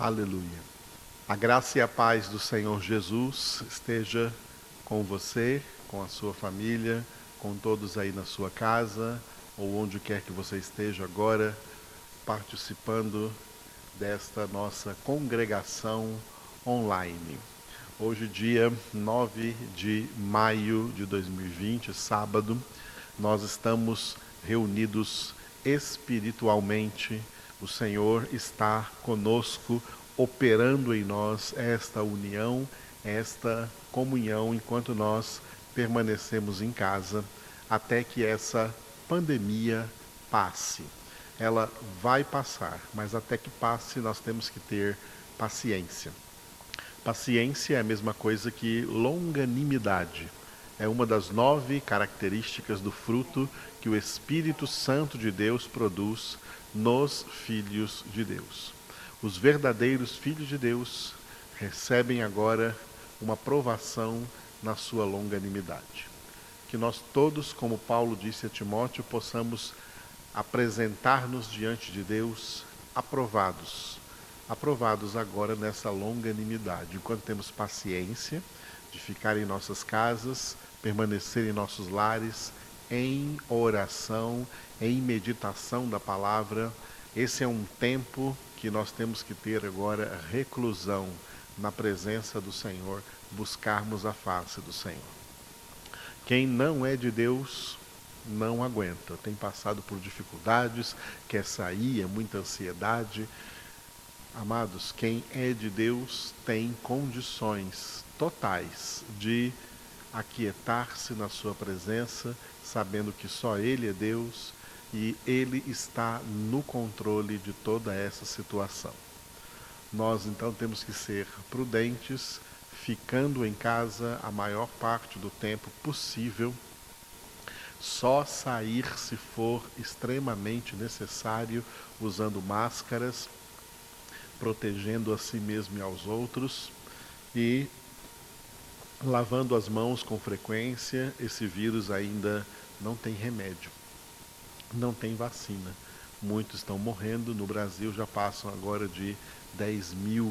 Aleluia. A graça e a paz do Senhor Jesus esteja com você, com a sua família, com todos aí na sua casa, ou onde quer que você esteja agora, participando desta nossa congregação online. Hoje, dia 9 de maio de 2020, sábado, nós estamos reunidos espiritualmente. O Senhor está conosco, operando em nós esta união, esta comunhão, enquanto nós permanecemos em casa, até que essa pandemia passe. Ela vai passar, mas até que passe nós temos que ter paciência. Paciência é a mesma coisa que longanimidade. É uma das 9 características do fruto que o Espírito Santo de Deus produz nos filhos de Deus. Os verdadeiros filhos de Deus recebem agora uma provação na sua longanimidade. Que nós todos, como Paulo disse a Timóteo, possamos apresentar-nos diante de Deus aprovados. Aprovados agora nessa longanimidade, enquanto temos paciência de ficar em nossas casas, permanecer em nossos lares, em oração, em meditação da palavra. Esse é um tempo que nós temos que ter agora reclusão na presença do Senhor, buscarmos a face do Senhor. Quem não é de Deus não aguenta, tem passado por dificuldades, quer sair, é muita ansiedade. Amados, quem é de Deus tem condições totais de aquietar-se na sua presença, sabendo que só Ele é Deus e Ele está no controle de toda essa situação. Nós, então, temos que ser prudentes, ficando em casa a maior parte do tempo possível, só sair se for extremamente necessário, usando máscaras, protegendo a si mesmo e aos outros e lavando as mãos com frequência. Esse vírus ainda não tem remédio, não tem vacina. Muitos estão morrendo. No Brasil já passam agora de 10 mil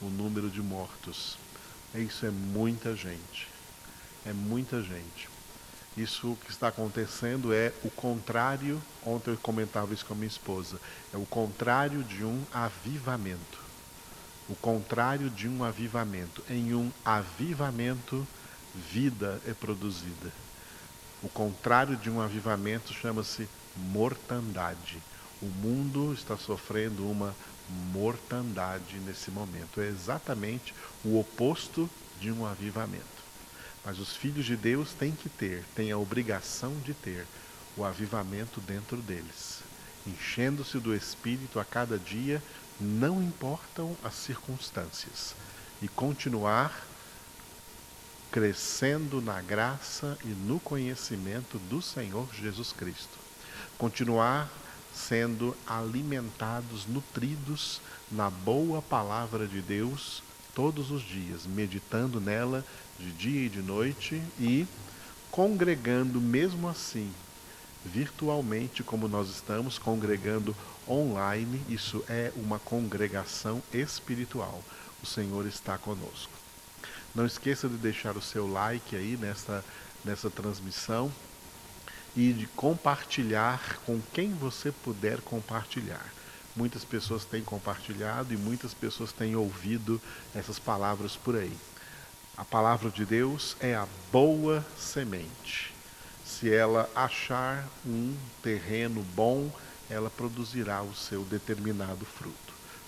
o número de mortos. Isso é muita gente, é muita gente. Isso que está acontecendo é o contrário, ontem eu comentava isso com a minha esposa, é o contrário de um avivamento. O contrário de um avivamento. Em um avivamento, vida é produzida. O contrário de um avivamento chama-se mortandade. O mundo está sofrendo uma mortandade nesse momento. É exatamente o oposto de um avivamento. Mas os filhos de Deus têm que ter, têm a obrigação de ter o avivamento dentro deles. Enchendo-se do Espírito a cada dia, não importam as circunstâncias. E continuar crescendo na graça e no conhecimento do Senhor Jesus Cristo. Continuar sendo alimentados, nutridos na boa palavra de Deus todos os dias, meditando nela de dia e de noite e congregando mesmo assim, virtualmente, como nós estamos congregando online. Isso é uma congregação espiritual. O Senhor está conosco. Não esqueça de deixar o seu like aí nessa transmissão e de compartilhar com quem você puder compartilhar. Muitas pessoas têm compartilhado e muitas pessoas têm ouvido essas palavras por aí. A palavra de Deus é a boa semente. Se ela achar um terreno bom, ela produzirá o seu determinado fruto.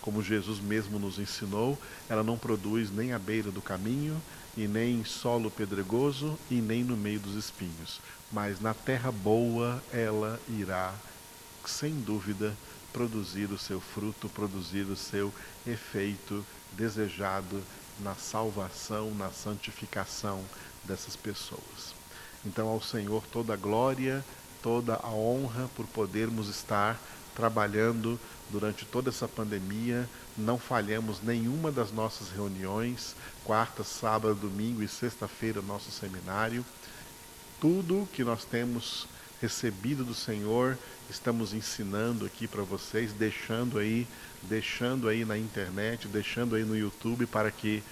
Como Jesus mesmo nos ensinou, ela não produz nem à beira do caminho, e nem em solo pedregoso, e nem no meio dos espinhos. Mas na terra boa ela irá, sem dúvida, produzir o seu fruto, produzir o seu efeito desejado na salvação, na santificação dessas pessoas. Então, ao Senhor toda a glória, toda a honra por podermos estar trabalhando durante toda essa pandemia. Não falhamos nenhuma das nossas reuniões, quarta, sábado, domingo e sexta-feira, nosso seminário. Tudo que nós temos recebido do Senhor, estamos ensinando aqui para vocês, deixando aí na internet, deixando aí no YouTube, para que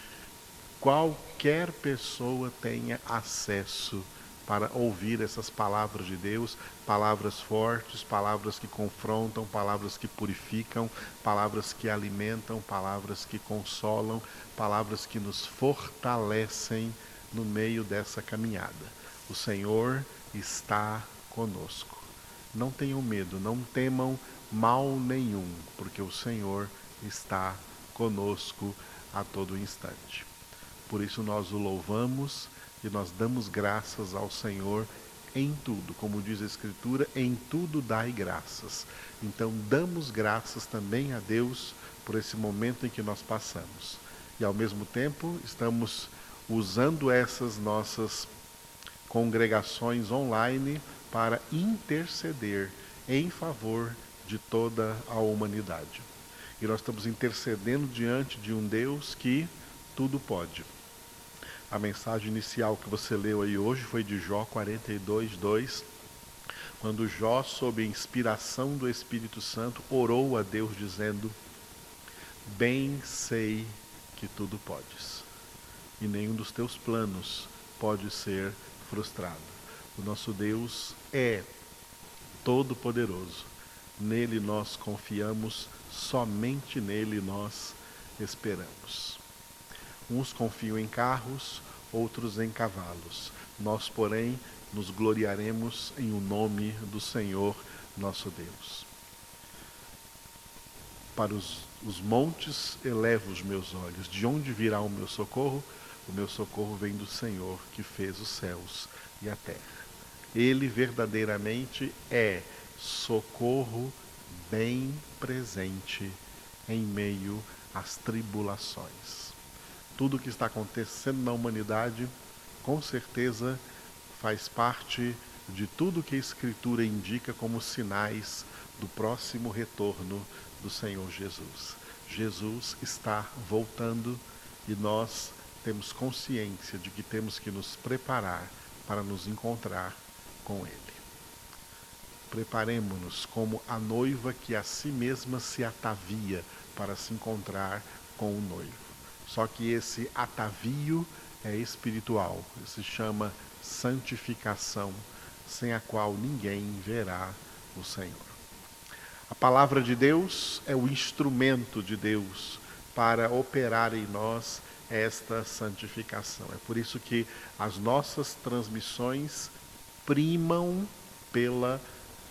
qualquer pessoa tenha acesso para ouvir essas palavras de Deus, palavras fortes, palavras que confrontam, palavras que purificam, palavras que alimentam, palavras que consolam, palavras que nos fortalecem no meio dessa caminhada. O Senhor está conosco. Não tenham medo, não temam mal nenhum, porque o Senhor está conosco a todo instante. Por isso nós o louvamos e nós damos graças ao Senhor em tudo. Como diz a Escritura, em tudo dai graças. Então damos graças também a Deus por esse momento em que nós passamos. E ao mesmo tempo estamos usando essas nossas congregações online para interceder em favor de toda a humanidade. E nós estamos intercedendo diante de um Deus que tudo pode. A mensagem inicial que você leu aí hoje foi de Jó 42:2, quando Jó, sob a inspiração do Espírito Santo, orou a Deus dizendo: bem sei que tudo podes, e nenhum dos teus planos pode ser frustrado. O nosso Deus é todo-poderoso, nele nós confiamos, somente nele nós esperamos. Uns confiam em carros, outros em cavalos. Nós, porém, nos gloriaremos em o nome do Senhor, nosso Deus. Para os montes elevo os meus olhos. De onde virá o meu socorro? O meu socorro vem do Senhor, que fez os céus e a terra. Ele verdadeiramente é socorro bem presente em meio às tribulações. Tudo o que está acontecendo na humanidade, com certeza, faz parte de tudo que a Escritura indica como sinais do próximo retorno do Senhor Jesus. Jesus está voltando e nós temos consciência de que temos que nos preparar para nos encontrar com Ele. Preparemo-nos como a noiva que a si mesma se atavia para se encontrar com o noivo. Só que esse atavio é espiritual, se chama santificação, sem a qual ninguém verá o Senhor. A palavra de Deus é o instrumento de Deus para operar em nós esta santificação. É por isso que as nossas transmissões primam pela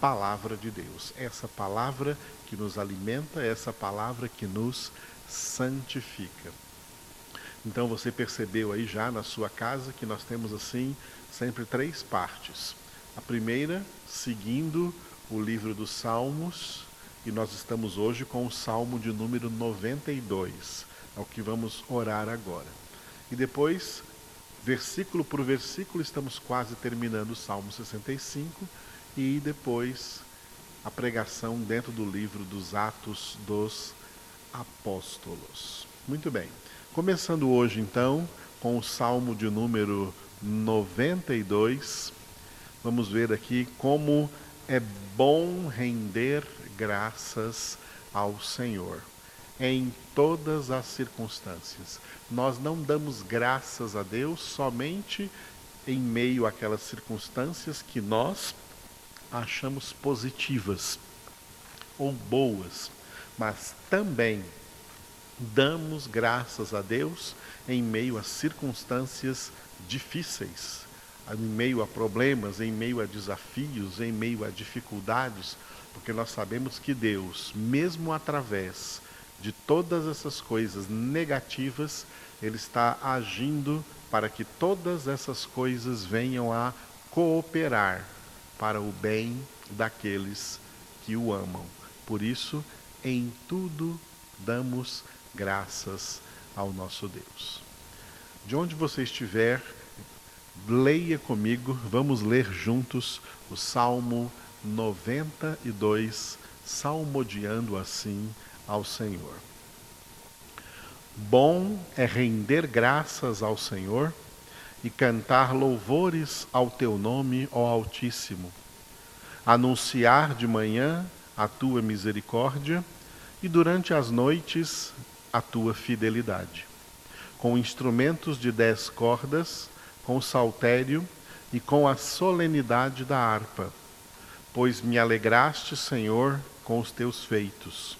palavra de Deus. Essa palavra que nos alimenta, essa palavra que nos santifica. Então você percebeu aí já na sua casa que nós temos assim sempre três partes. A primeira, seguindo o livro dos Salmos, e nós estamos hoje com o Salmo de número 92, ao que vamos orar agora. E depois, versículo por versículo, estamos quase terminando o Salmo 65, e depois a pregação dentro do livro dos Atos dos Apóstolos. Muito bem. Começando hoje, então, com o Salmo de número 92, vamos ver aqui como é bom render graças ao Senhor em todas as circunstâncias. Nós não damos graças a Deus somente em meio àquelas circunstâncias que nós achamos positivas ou boas, mas também damos graças a Deus em meio a circunstâncias difíceis, em meio a problemas, em meio a desafios, em meio a dificuldades, porque nós sabemos que Deus, mesmo através de todas essas coisas negativas, Ele está agindo para que todas essas coisas venham a cooperar para o bem daqueles que o amam. Por isso, em tudo damos graças ao nosso Deus. De onde você estiver, leia comigo, vamos ler juntos o Salmo 92, salmodiando assim ao Senhor. Bom é render graças ao Senhor e cantar louvores ao teu nome, ó Altíssimo, anunciar de manhã a tua misericórdia e durante as noites a tua fidelidade. Com instrumentos de 10 cordas, com saltério e com a solenidade da harpa. Pois me alegraste, Senhor, com os teus feitos.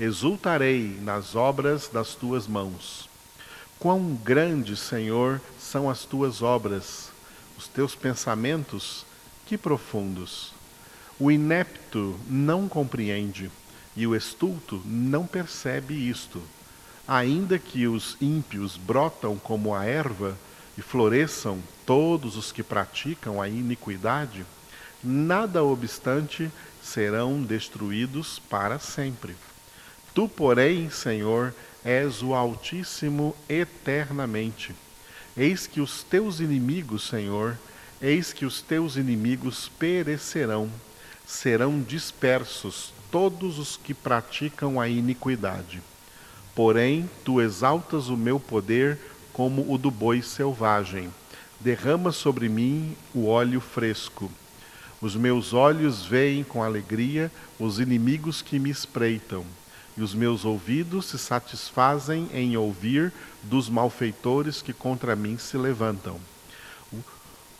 Exultarei nas obras das tuas mãos. Quão grandes, Senhor, são as tuas obras, os teus pensamentos, que profundos! O inepto não compreende, e o estulto não percebe isto. Ainda que os ímpios brotam como a erva, e floresçam todos os que praticam a iniquidade, nada obstante serão destruídos para sempre. Tu, porém, Senhor, és o Altíssimo eternamente. Eis que os teus inimigos, Senhor, eis que os teus inimigos perecerão. Serão dispersos todos os que praticam a iniquidade. Porém, tu exaltas o meu poder como o do boi selvagem. Derrama sobre mim o óleo fresco. Os meus olhos veem com alegria os inimigos que me espreitam, e os meus ouvidos se satisfazem em ouvir dos malfeitores que contra mim se levantam.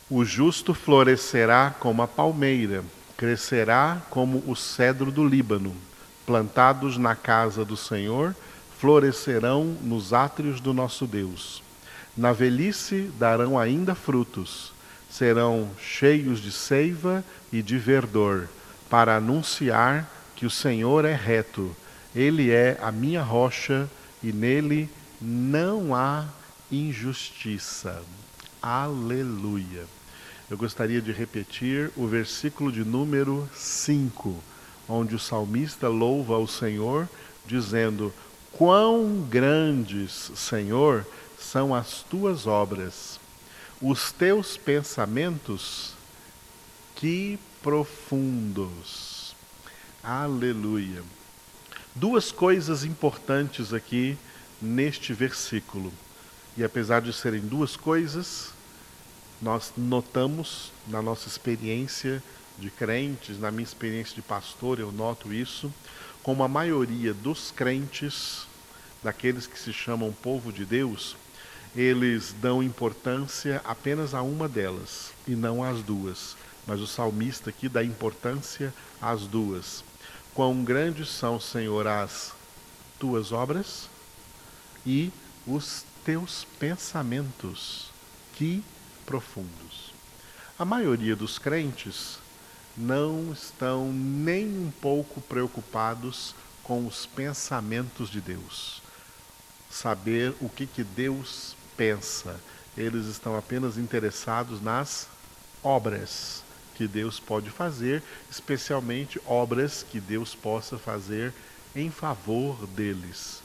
O justo florescerá como a palmeira, crescerá como o cedro do Líbano. Plantados na casa do Senhor, florescerão nos átrios do nosso Deus. Na velhice darão ainda frutos, serão cheios de seiva e de verdor, para anunciar que o Senhor é reto. Ele é a minha rocha e nele não há injustiça. Aleluia! Eu gostaria de repetir o versículo de número 5, onde o salmista louva ao Senhor, dizendo: quão grandes, Senhor, são as tuas obras, os teus pensamentos, que profundos. Aleluia! Duas coisas importantes aqui neste versículo. E apesar de serem duas coisas, nós notamos na nossa experiência de crentes, na minha experiência de pastor, eu noto isso, como a maioria dos crentes, daqueles que se chamam povo de Deus, eles dão importância apenas a uma delas e não às duas. Mas o salmista aqui dá importância às duas. Quão grandes são, Senhor, as tuas obras e os teus pensamentos, que profundos. A maioria dos crentes não estão nem um pouco preocupados com os pensamentos de Deus. Saber o que Deus pensa. Eles estão apenas interessados nas obras que Deus pode fazer, especialmente obras que Deus possa fazer em favor deles.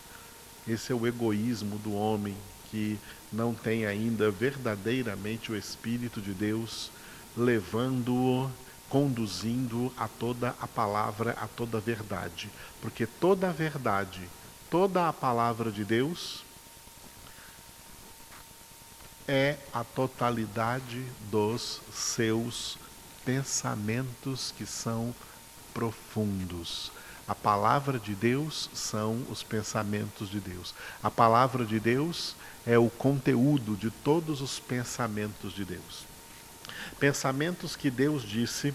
Esse é o egoísmo do homem que não tem ainda verdadeiramente o Espírito de Deus, levando-o, conduzindo-o a toda a palavra, a toda a verdade. Porque toda a verdade, toda a palavra de Deus é a totalidade dos seus pensamentos, que são profundos. A palavra de Deus são os pensamentos de Deus. A palavra de Deus é o conteúdo de todos os pensamentos de Deus. Pensamentos que Deus disse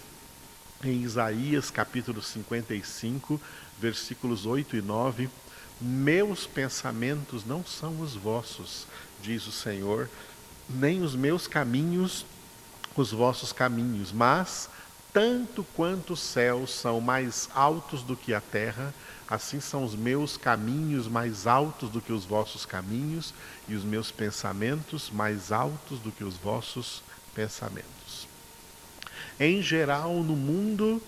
em Isaías capítulo 55, versículos 8 e 9. Meus pensamentos não são os vossos, diz o Senhor, nem os meus caminhos os vossos caminhos, mas tanto quanto os céus são mais altos do que a terra, assim são os meus caminhos mais altos do que os vossos caminhos, e os meus pensamentos mais altos do que os vossos pensamentos. Em geral, no mundo,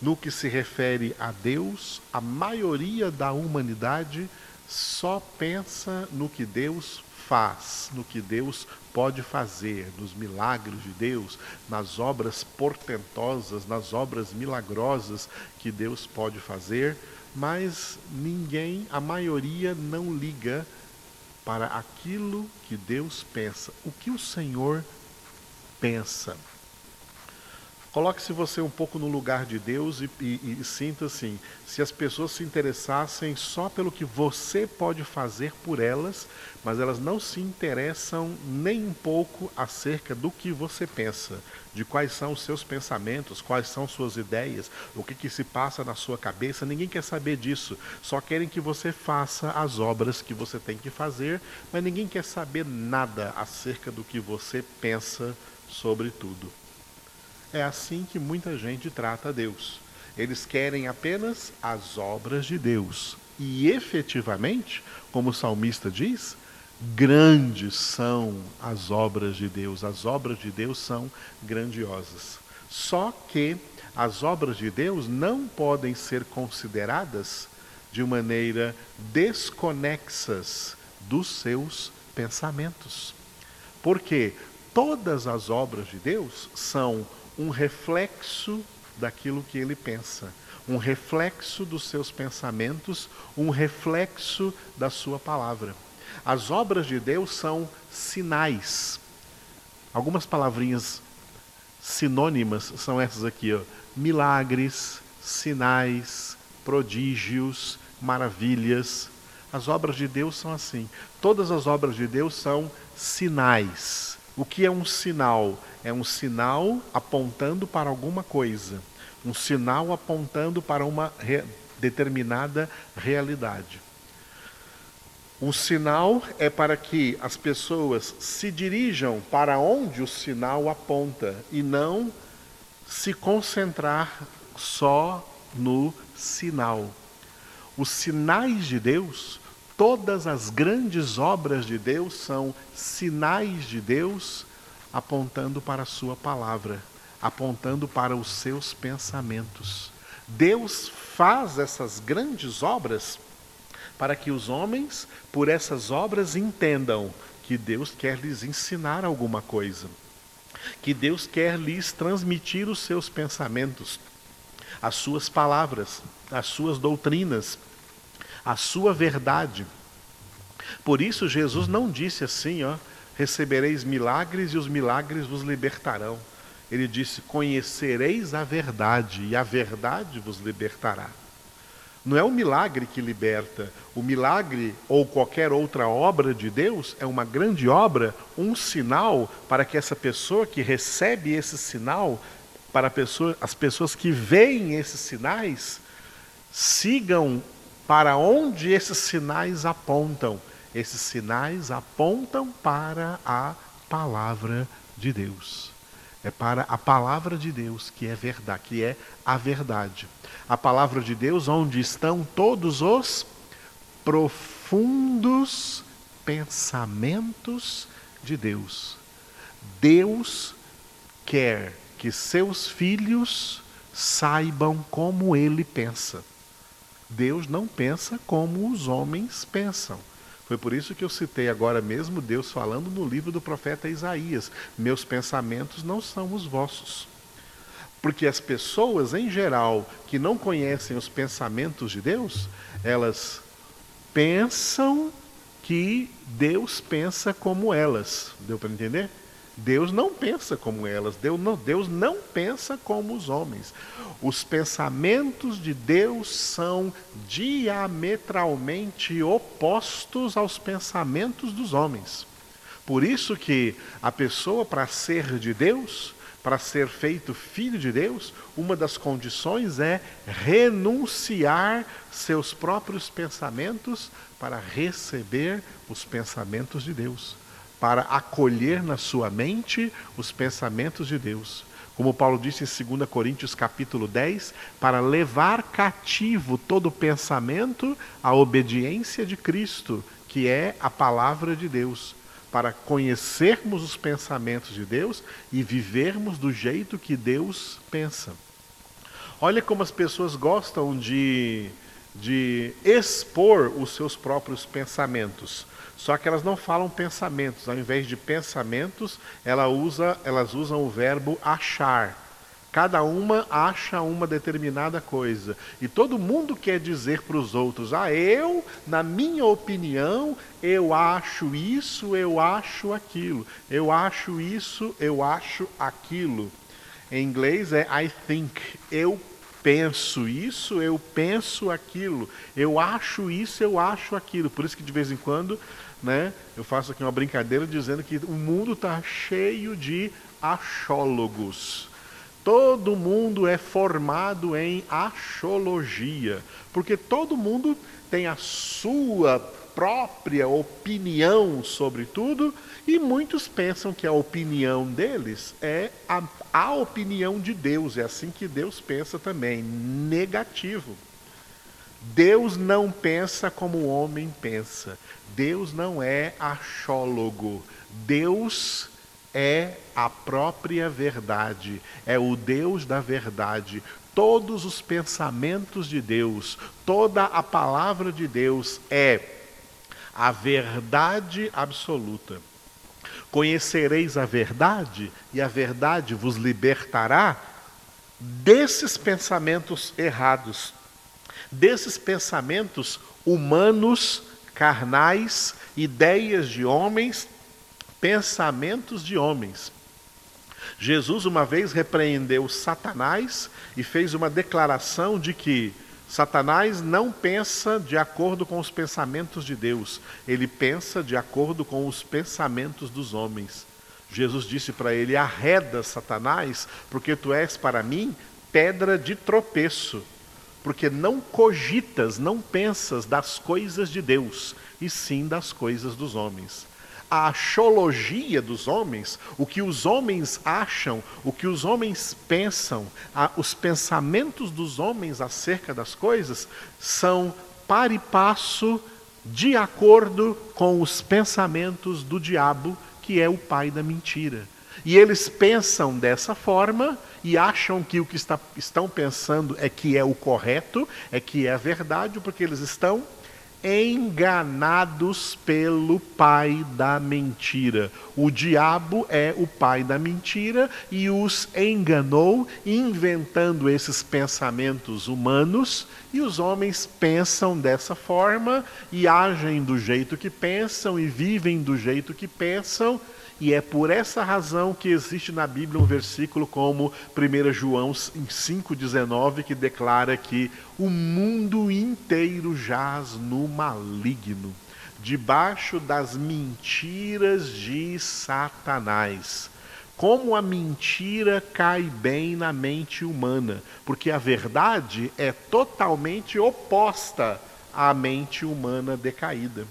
no que se refere a Deus, a maioria da humanidade só pensa no que Deus faz, no que Deus pode fazer, nos milagres de Deus, nas obras portentosas, nas obras milagrosas que Deus pode fazer, mas ninguém, a maioria, não liga para aquilo que Deus pensa, o que o Senhor pensa. Coloque-se você um pouco no lugar de Deus e sinta assim, se as pessoas se interessassem só pelo que você pode fazer por elas, mas elas não se interessam nem um pouco acerca do que você pensa, de quais são os seus pensamentos, quais são suas ideias, o que se passa na sua cabeça, ninguém quer saber disso, só querem que você faça as obras que você tem que fazer, mas ninguém quer saber nada acerca do que você pensa sobre tudo. É assim que muita gente trata a Deus. Eles querem apenas as obras de Deus. E efetivamente, como o salmista diz, grandes são as obras de Deus. As obras de Deus são grandiosas. Só que as obras de Deus não podem ser consideradas de maneira desconexas dos seus pensamentos. Por quê? Todas as obras de Deus são um reflexo daquilo que ele pensa, um reflexo dos seus pensamentos, um reflexo da sua palavra. As obras de Deus são sinais. Algumas palavrinhas sinônimas são essas aqui, ó: milagres, sinais, prodígios, maravilhas. As obras de Deus são assim. Todas as obras de Deus são sinais. O que é um sinal? É um sinal apontando para alguma coisa. Um sinal apontando para uma determinada realidade. O sinal é para que as pessoas se dirijam para onde o sinal aponta e não se concentrar só no sinal. Os sinais de Deus... Todas as grandes obras de Deus são sinais de Deus apontando para a sua palavra, apontando para os seus pensamentos. Deus faz essas grandes obras para que os homens, por essas obras, entendam que Deus quer lhes ensinar alguma coisa, que Deus quer lhes transmitir os seus pensamentos, as suas palavras, as suas doutrinas, a sua verdade. Por isso Jesus não disse assim, ó, recebereis milagres e os milagres vos libertarão. Ele disse, conhecereis a verdade e a verdade vos libertará. Não é o milagre que liberta. O milagre ou qualquer outra obra de Deus é uma grande obra, um sinal para que essa pessoa que recebe esse sinal, para as pessoas que veem esses sinais, sigam para onde esses sinais apontam? Esses sinais apontam para a palavra de Deus. É para a palavra de Deus que é verdade, que é a verdade. A palavra de Deus onde estão todos os profundos pensamentos de Deus. Deus quer que seus filhos saibam como ele pensa. Deus não pensa como os homens pensam. Foi por isso que eu citei agora mesmo Deus falando no livro do profeta Isaías. Meus pensamentos não são os vossos. Porque as pessoas, em geral, que não conhecem os pensamentos de Deus, elas pensam que Deus pensa como elas. Deu para entender? Deus não pensa como elas, Deus não pensa como os homens. Os pensamentos de Deus são diametralmente opostos aos pensamentos dos homens. Por isso que a pessoa, para ser de Deus, para ser feito filho de Deus, uma das condições é renunciar seus próprios pensamentos para receber os pensamentos de Deus, para acolher na sua mente os pensamentos de Deus. Como Paulo disse em 2 Coríntios capítulo 10, para levar cativo todo pensamento à obediência de Cristo, que é a palavra de Deus, para conhecermos os pensamentos de Deus e vivermos do jeito que Deus pensa. Olha como as pessoas gostam de expor os seus próprios pensamentos. Só que elas não falam pensamentos. Ao invés de pensamentos, elas usam o verbo achar. Cada uma acha uma determinada coisa. E todo mundo quer dizer para os outros, eu, na minha opinião, eu acho isso, eu acho aquilo. Eu acho isso, eu acho aquilo. Em inglês é I think. Eu penso isso, eu penso aquilo. Eu acho isso, eu acho aquilo. Por isso que de vez em quando, né, eu faço aqui uma brincadeira dizendo que o mundo está cheio de achólogos. Todo mundo é formado em achologia, porque todo mundo tem a sua própria opinião sobre tudo, e muitos pensam que a opinião deles é a opinião de Deus. É assim que Deus pensa também, negativo. Deus não pensa como o homem pensa. Deus não é achólogo. Deus é a própria verdade, é o Deus da verdade. Todos os pensamentos de Deus, toda a palavra de Deus é a verdade absoluta. Conhecereis a verdade e a verdade vos libertará desses pensamentos errados, desses pensamentos humanos, carnais, ideias de homens, pensamentos de homens. Jesus uma vez repreendeu Satanás e fez uma declaração de que Satanás não pensa de acordo com os pensamentos de Deus, ele pensa de acordo com os pensamentos dos homens. Jesus disse para ele: arreda, Satanás, porque tu és para mim pedra de tropeço, porque não cogitas, não pensas das coisas de Deus, e sim das coisas dos homens. A axiologia dos homens, o que os homens acham, o que os homens pensam, os pensamentos dos homens acerca das coisas, são par e passo de acordo com os pensamentos do diabo, que é o pai da mentira. E eles pensam dessa forma e acham que o que estão pensando é que é o correto, é que é a verdade, porque eles estão enganados pelo pai da mentira. O diabo é o pai da mentira e os enganou, inventando esses pensamentos humanos, e os homens pensam dessa forma e agem do jeito que pensam e vivem do jeito que pensam. E é por essa razão que existe na Bíblia um versículo como 1 João 5,19, que declara que o mundo inteiro jaz no maligno, debaixo das mentiras de Satanás. Como a mentira cai bem na mente humana, porque a verdade é totalmente oposta à mente humana decaída.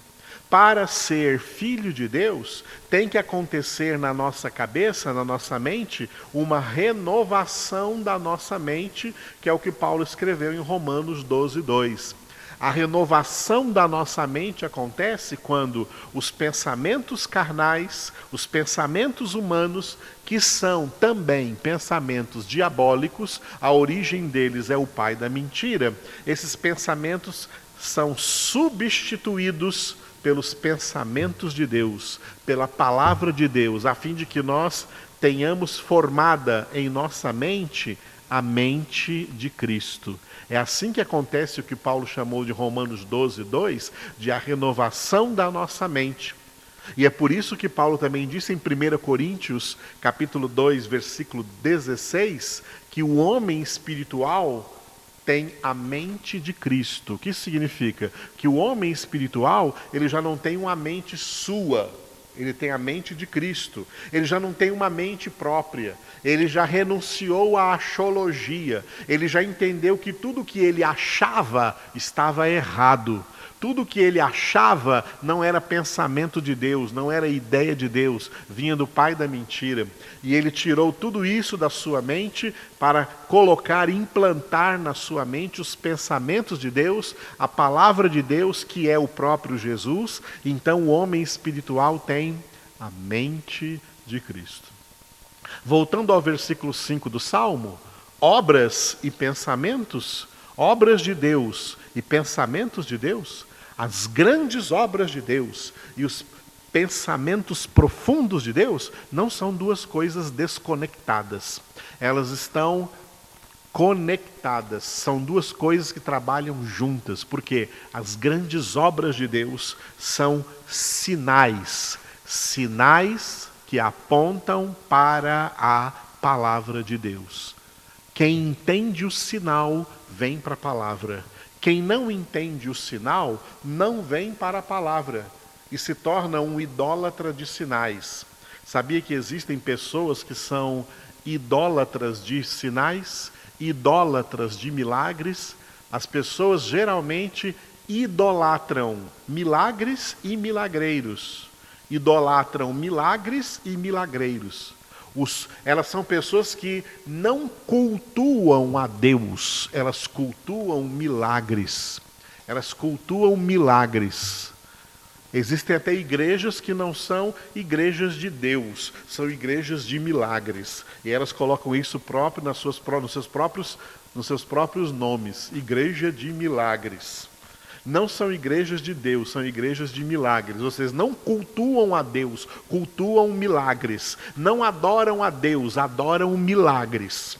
Para ser filho de Deus, tem que acontecer na nossa cabeça, na nossa mente, uma renovação da nossa mente, que é o que Paulo escreveu em Romanos 12:2. A renovação da nossa mente acontece quando os pensamentos carnais, os pensamentos humanos, que são também pensamentos diabólicos, a origem deles é o pai da mentira, esses pensamentos são substituídos pelos pensamentos de Deus, pela palavra de Deus, a fim de que nós tenhamos formada em nossa mente a mente de Cristo. É assim que acontece o que Paulo chamou de Romanos 12:2, de a renovação da nossa mente. E é por isso que Paulo também disse em 1 Coríntios, capítulo 2, versículo 16, que o homem espiritual tem a mente de Cristo. O que significa? Que o homem espiritual, ele já não tem uma mente sua, ele tem a mente de Cristo. Ele já não tem uma mente própria, ele já renunciou à axiologia, ele já entendeu que tudo que ele achava estava errado. Tudo que ele achava não era pensamento de Deus, não era ideia de Deus, vinha do pai da mentira. E ele tirou tudo isso da sua mente para colocar, implantar na sua mente os pensamentos de Deus, a palavra de Deus, que é o próprio Jesus. Então o homem espiritual tem a mente de Cristo. Voltando ao versículo 5 do Salmo, obras e pensamentos, obras de Deus e pensamentos de Deus, as grandes obras de Deus e os pensamentos profundos de Deus não são duas coisas desconectadas. Elas estão conectadas, são duas coisas que trabalham juntas, porque as grandes obras de Deus são sinais, sinais que apontam para a palavra de Deus. Quem entende o sinal, vem para a palavra. Quem não entende o sinal, não vem para a palavra e se torna um idólatra de sinais. Sabia que existem pessoas que são idólatras de sinais, idólatras de milagres? As pessoas geralmente idolatram milagres e milagreiros. Idolatram milagres e milagreiros. Elas são pessoas que não cultuam a Deus, elas cultuam milagres. Elas cultuam milagres. Existem até igrejas que não são igrejas de Deus, são igrejas de milagres. E elas colocam isso próprio nos seus próprios nomes, igreja de milagres. Não são igrejas de Deus, são igrejas de milagres. Vocês não cultuam a Deus, cultuam milagres. Não adoram a Deus, adoram milagres.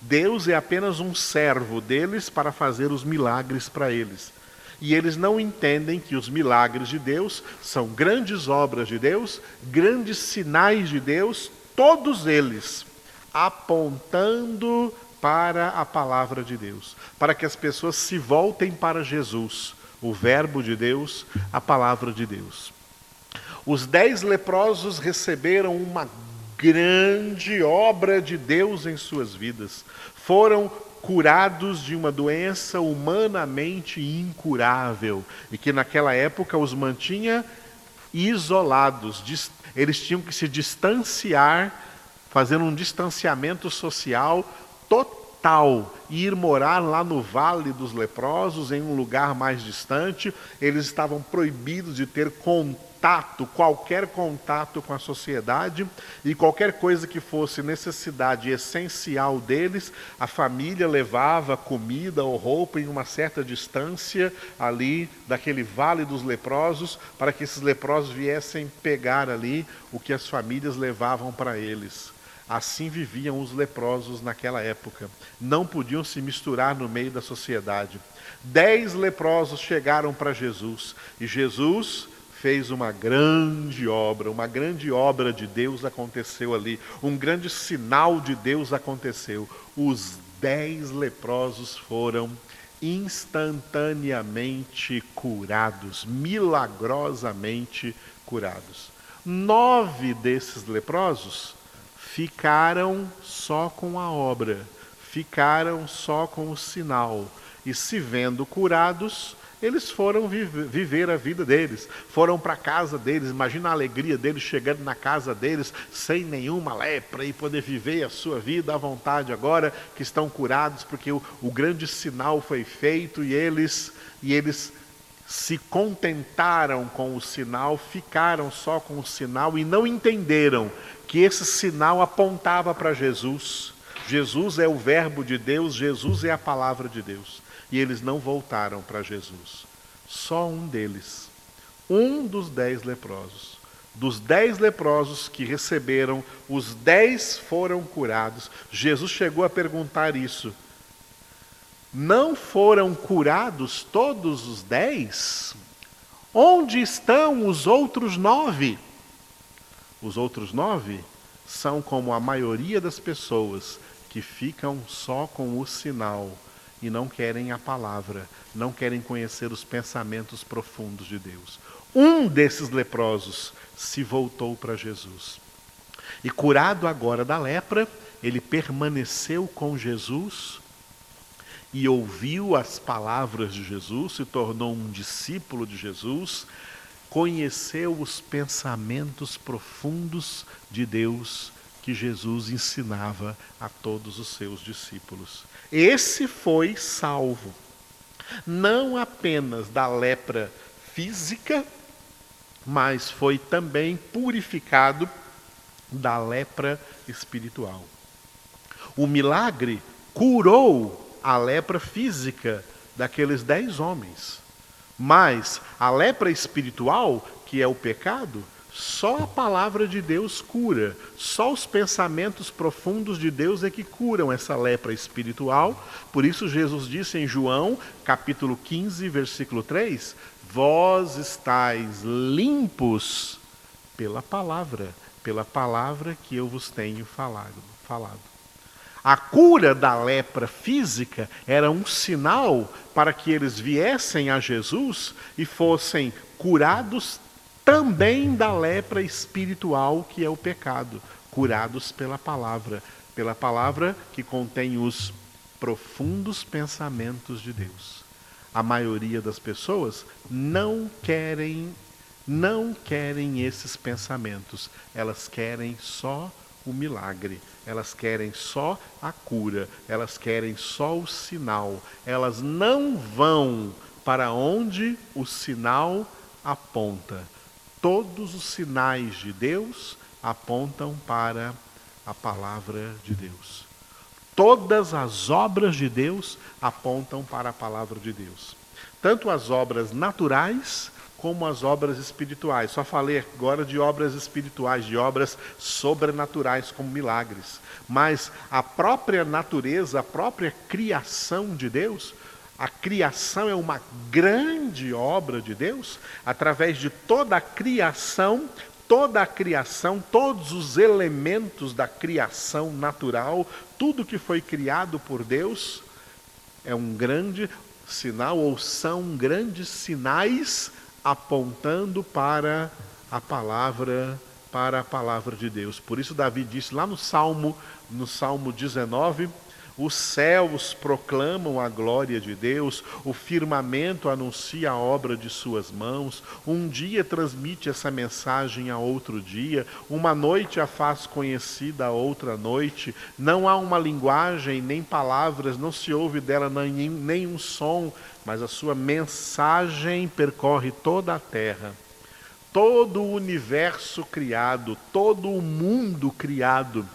Deus é apenas um servo deles para fazer os milagres para eles. E eles não entendem que os milagres de Deus são grandes obras de Deus, grandes sinais de Deus, todos eles apontando para a palavra de Deus, para que as pessoas se voltem para Jesus, o Verbo de Deus, a palavra de Deus. Os 10 leprosos receberam uma grande obra de Deus em suas vidas. Foram curados de uma doença humanamente incurável e que naquela época os mantinha isolados. Eles tinham que se distanciar, fazendo um distanciamento social total, e ir morar lá no Vale dos Leprosos, em um lugar mais distante. Eles estavam proibidos de ter contato, qualquer contato com a sociedade, e qualquer coisa que fosse necessidade essencial deles, a família levava comida ou roupa em uma certa distância ali daquele Vale dos Leprosos, para que esses leprosos viessem pegar ali o que as famílias levavam para eles. Assim viviam os leprosos naquela época. Não podiam se misturar no meio da sociedade. 10 leprosos chegaram para Jesus, e Jesus fez uma grande obra de Deus aconteceu ali, um grande sinal de Deus aconteceu. Os 10 leprosos foram instantaneamente curados, milagrosamente curados. 9 desses leprosos ficaram só com a obra, ficaram só com o sinal, e se vendo curados, eles foram viver a vida deles, foram para a casa deles. Imagina a alegria deles chegando na casa deles, sem nenhuma lepra, e poder viver a sua vida à vontade agora, que estão curados, porque o grande sinal foi feito, e eles se contentaram com o sinal, ficaram só com o sinal, e não entenderam que esse sinal apontava para Jesus. Jesus é o Verbo de Deus, Jesus é a palavra de Deus. E eles não voltaram para Jesus. Só um deles, um dos 10 leprosos. Dos 10 leprosos que receberam, os 10 foram curados. Jesus chegou a perguntar isso. Não foram curados todos os 10? Onde estão os outros 9? Os outros 9 são como a maioria das pessoas, que ficam só com o sinal e não querem a palavra, não querem conhecer os pensamentos profundos de Deus. Um desses leprosos se voltou para Jesus. E curado agora da lepra, ele permaneceu com Jesus e ouviu as palavras de Jesus, se tornou um discípulo de Jesus, conheceu os pensamentos profundos de Deus que Jesus ensinava a todos os seus discípulos. Esse foi salvo, não apenas da lepra física, mas foi também purificado da lepra espiritual. O milagre curou a lepra física daqueles 10 homens, mas a lepra espiritual, que é o pecado, só a palavra de Deus cura, só os pensamentos profundos de Deus é que curam essa lepra espiritual. Por isso Jesus disse em João, capítulo 15, versículo 3, vós estáis limpos pela palavra que eu vos tenho falado. falado. A cura da lepra física era um sinal para que eles viessem a Jesus e fossem curados também da lepra espiritual, que é o pecado, curados pela palavra que contém os profundos pensamentos de Deus. A maioria das pessoas não querem esses pensamentos, elas querem só o milagre, elas querem só a cura, elas querem só o sinal, elas não vão para onde o sinal aponta. Todos os sinais de Deus apontam para a palavra de Deus. Todas as obras de Deus apontam para a palavra de Deus. Tanto as obras naturais como as obras espirituais. Só falei agora de obras espirituais, de obras sobrenaturais como milagres. Mas a própria natureza, a própria criação de Deus, a criação é uma grande obra de Deus. Através de toda a criação, todos os elementos da criação natural, tudo que foi criado por Deus é um grande sinal, ou são grandes sinais apontando para a palavra de Deus. Por isso Davi disse lá no Salmo 19, os céus proclamam a glória de Deus, o firmamento anuncia a obra de suas mãos, um dia transmite essa mensagem a outro dia, uma noite a faz conhecida a outra noite, não há uma linguagem, nem palavras, não se ouve dela nenhum som, mas a sua mensagem percorre toda a terra. Todo o universo criado, todo o mundo criado,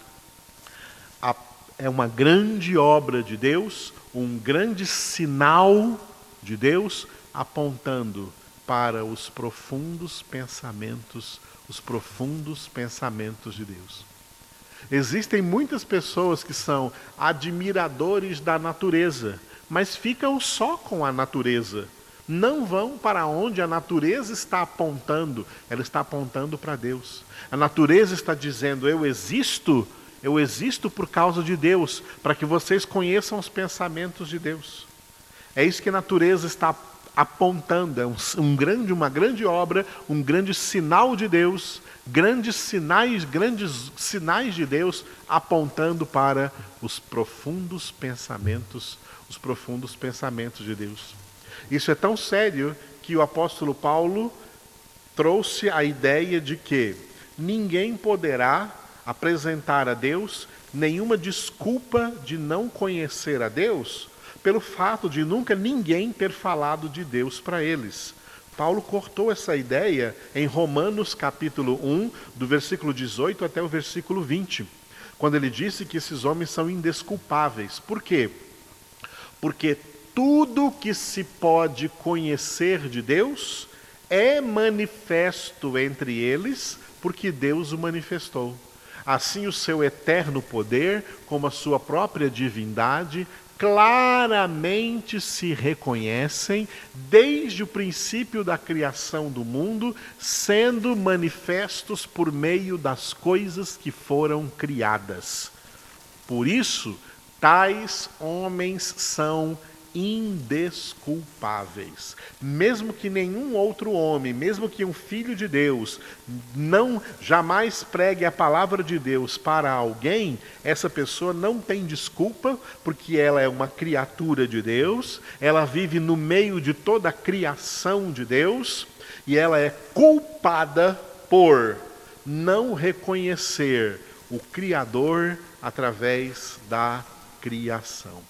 é uma grande obra de Deus, um grande sinal de Deus apontando para os profundos pensamentos de Deus. Existem muitas pessoas que são admiradores da natureza, mas ficam só com a natureza. Não vão para onde a natureza está apontando, ela está apontando para Deus. A natureza está dizendo, eu existo por causa de Deus, para que vocês conheçam os pensamentos de Deus. É isso que a natureza está apontando, é uma grande obra, um grande sinal de Deus, grandes sinais de Deus apontando para os profundos pensamentos de Deus. Isso é tão sério que o apóstolo Paulo trouxe a ideia de que ninguém poderá apresentar a Deus nenhuma desculpa de não conhecer a Deus pelo fato de nunca ninguém ter falado de Deus para eles. Paulo cortou essa ideia em Romanos capítulo 1, do versículo 18 até o versículo 20, quando ele disse que esses homens são indesculpáveis. Por quê? Porque tudo que se pode conhecer de Deus é manifesto entre eles, porque Deus o manifestou. Assim o seu eterno poder, como a sua própria divindade, claramente se reconhecem desde o princípio da criação do mundo, sendo manifestos por meio das coisas que foram criadas. Por isso, tais homens são indesculpáveis. Mesmo que nenhum outro homem, mesmo que um filho de Deus não jamais pregue a palavra de Deus para alguém, essa pessoa não tem desculpa, porque ela é uma criatura de Deus, ela vive no meio de toda a criação de Deus e ela é culpada por não reconhecer o Criador através da criação.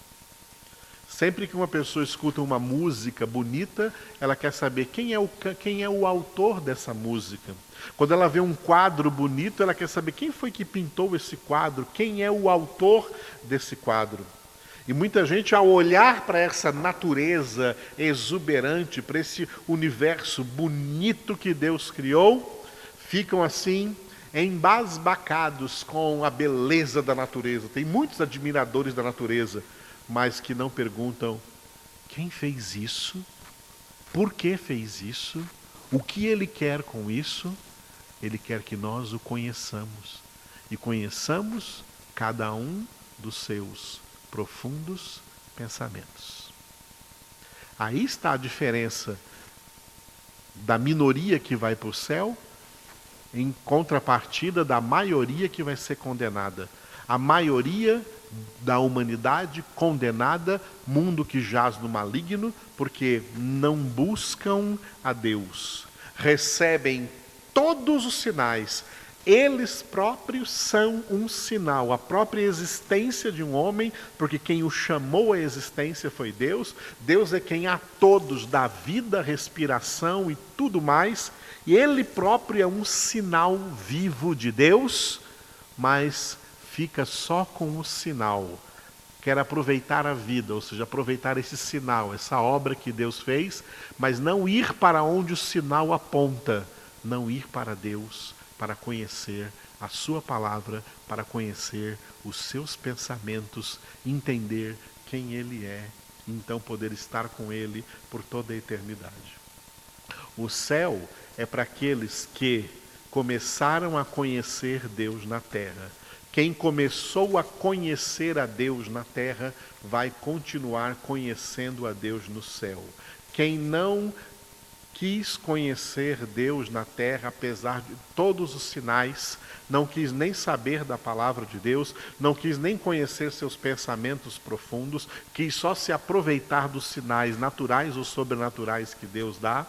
Sempre que uma pessoa escuta uma música bonita, ela quer saber quem é o autor dessa música. Quando ela vê um quadro bonito, ela quer saber quem foi que pintou esse quadro, quem é o autor desse quadro. E muita gente, ao olhar para essa natureza exuberante, para esse universo bonito que Deus criou, ficam assim embasbacados com a beleza da natureza. Tem muitos admiradores da natureza, mas que não perguntam quem fez isso, por que fez isso, o que ele quer com isso. Ele quer que nós o conheçamos, e conheçamos cada um dos seus profundos pensamentos. Aí está a diferença da minoria que vai para o céu, em contrapartida da maioria que vai ser condenada. A maioria da humanidade condenada, mundo que jaz no maligno, porque não buscam a Deus. Recebem todos os sinais. Eles próprios são um sinal, a própria existência de um homem, porque quem o chamou à existência foi Deus. Deus é quem a todos dá vida, respiração e tudo mais. E ele próprio é um sinal vivo de Deus, mas fica só com o sinal. Quer aproveitar a vida, ou seja, aproveitar esse sinal, essa obra que Deus fez, mas não ir para onde o sinal aponta, não ir para Deus, para conhecer a sua palavra, para conhecer os seus pensamentos, entender quem ele é, então poder estar com ele por toda a eternidade. O céu é para aqueles que começaram a conhecer Deus na terra. Quem começou a conhecer a Deus na terra vai continuar conhecendo a Deus no céu. Quem não quis conhecer Deus na terra, apesar de todos os sinais, não quis nem saber da palavra de Deus, não quis nem conhecer seus pensamentos profundos, quis só se aproveitar dos sinais naturais ou sobrenaturais que Deus dá,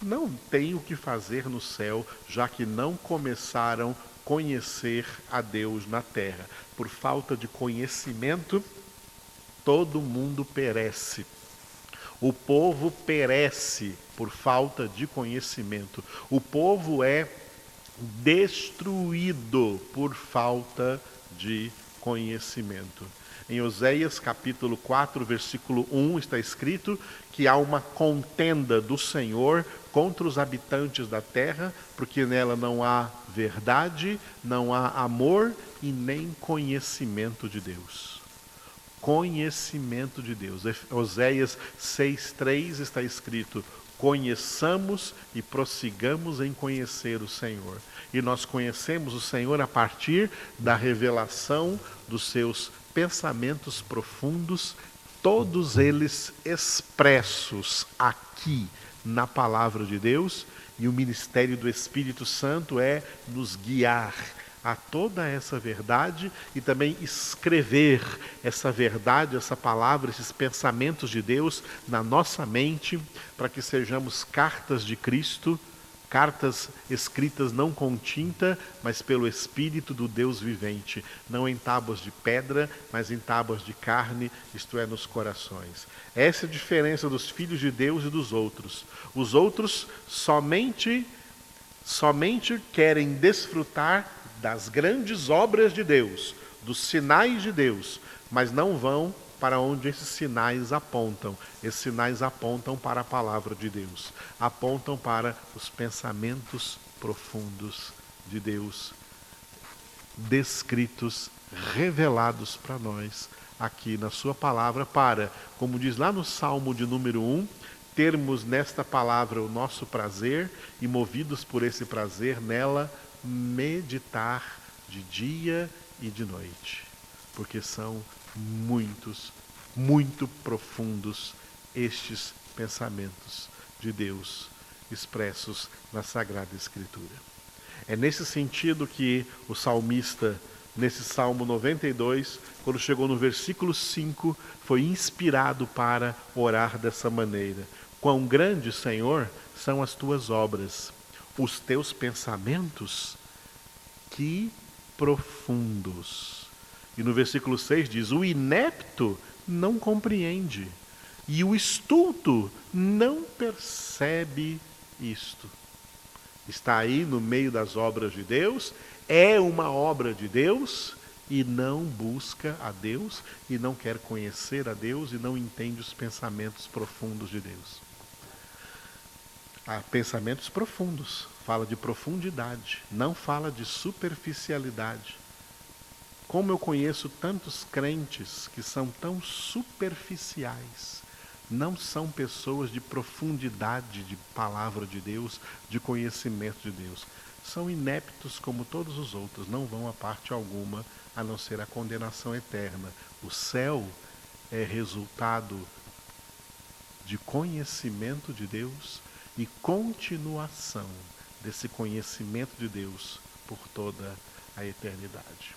não tem o que fazer no céu, já que não começaram a conhecer a Deus na terra. Por falta de conhecimento, todo mundo perece. O povo perece por falta de conhecimento. O povo é destruído por falta de conhecimento. Em Oséias capítulo 4, versículo 1, está escrito que há uma contenda do Senhor contra os habitantes da terra, porque nela não há verdade, não há amor e nem conhecimento de Deus. Conhecimento de Deus. Oséias 6:3 está escrito: conheçamos e prossigamos em conhecer o Senhor. E nós conhecemos o Senhor a partir da revelação dos seus pensamentos profundos, todos eles expressos aqui na palavra de Deus, e o ministério do Espírito Santo é nos guiar a toda essa verdade e também escrever essa verdade, essa palavra, esses pensamentos de Deus na nossa mente, para que sejamos cartas de Cristo, cartas escritas não com tinta, mas pelo Espírito do Deus vivente, não em tábuas de pedra, mas em tábuas de carne, isto é, nos corações. Essa é a diferença dos filhos de Deus e dos outros. Os outros somente querem desfrutar das grandes obras de Deus, dos sinais de Deus, mas não vão para onde esses sinais apontam. Esses sinais apontam para a palavra de Deus, apontam para os pensamentos profundos de Deus, descritos, revelados para nós aqui na sua palavra, para, como diz lá no Salmo de número 1, termos nesta palavra o nosso prazer e, movidos por esse prazer, nela meditar de dia e de noite, porque são muito profundos estes pensamentos de Deus expressos na Sagrada Escritura. É nesse sentido que o salmista, nesse Salmo 92, quando chegou no versículo 5, foi inspirado para orar dessa maneira: quão grande, Senhor, são as tuas obras! Os teus pensamentos, que profundos. E no versículo 6 diz: o inepto não compreende, e o estulto não percebe isto. Está aí no meio das obras de Deus, é uma obra de Deus, e não busca a Deus, e não quer conhecer a Deus, e não entende os pensamentos profundos de Deus. Há pensamentos profundos, fala de profundidade, não fala de superficialidade. Como eu conheço tantos crentes que são tão superficiais, não são pessoas de profundidade de palavra de Deus, de conhecimento de Deus. são ineptos como todos os outros, não vão a parte alguma, a não ser a condenação eterna. O céu é resultado de conhecimento de Deus e continuação desse conhecimento de Deus por toda a eternidade.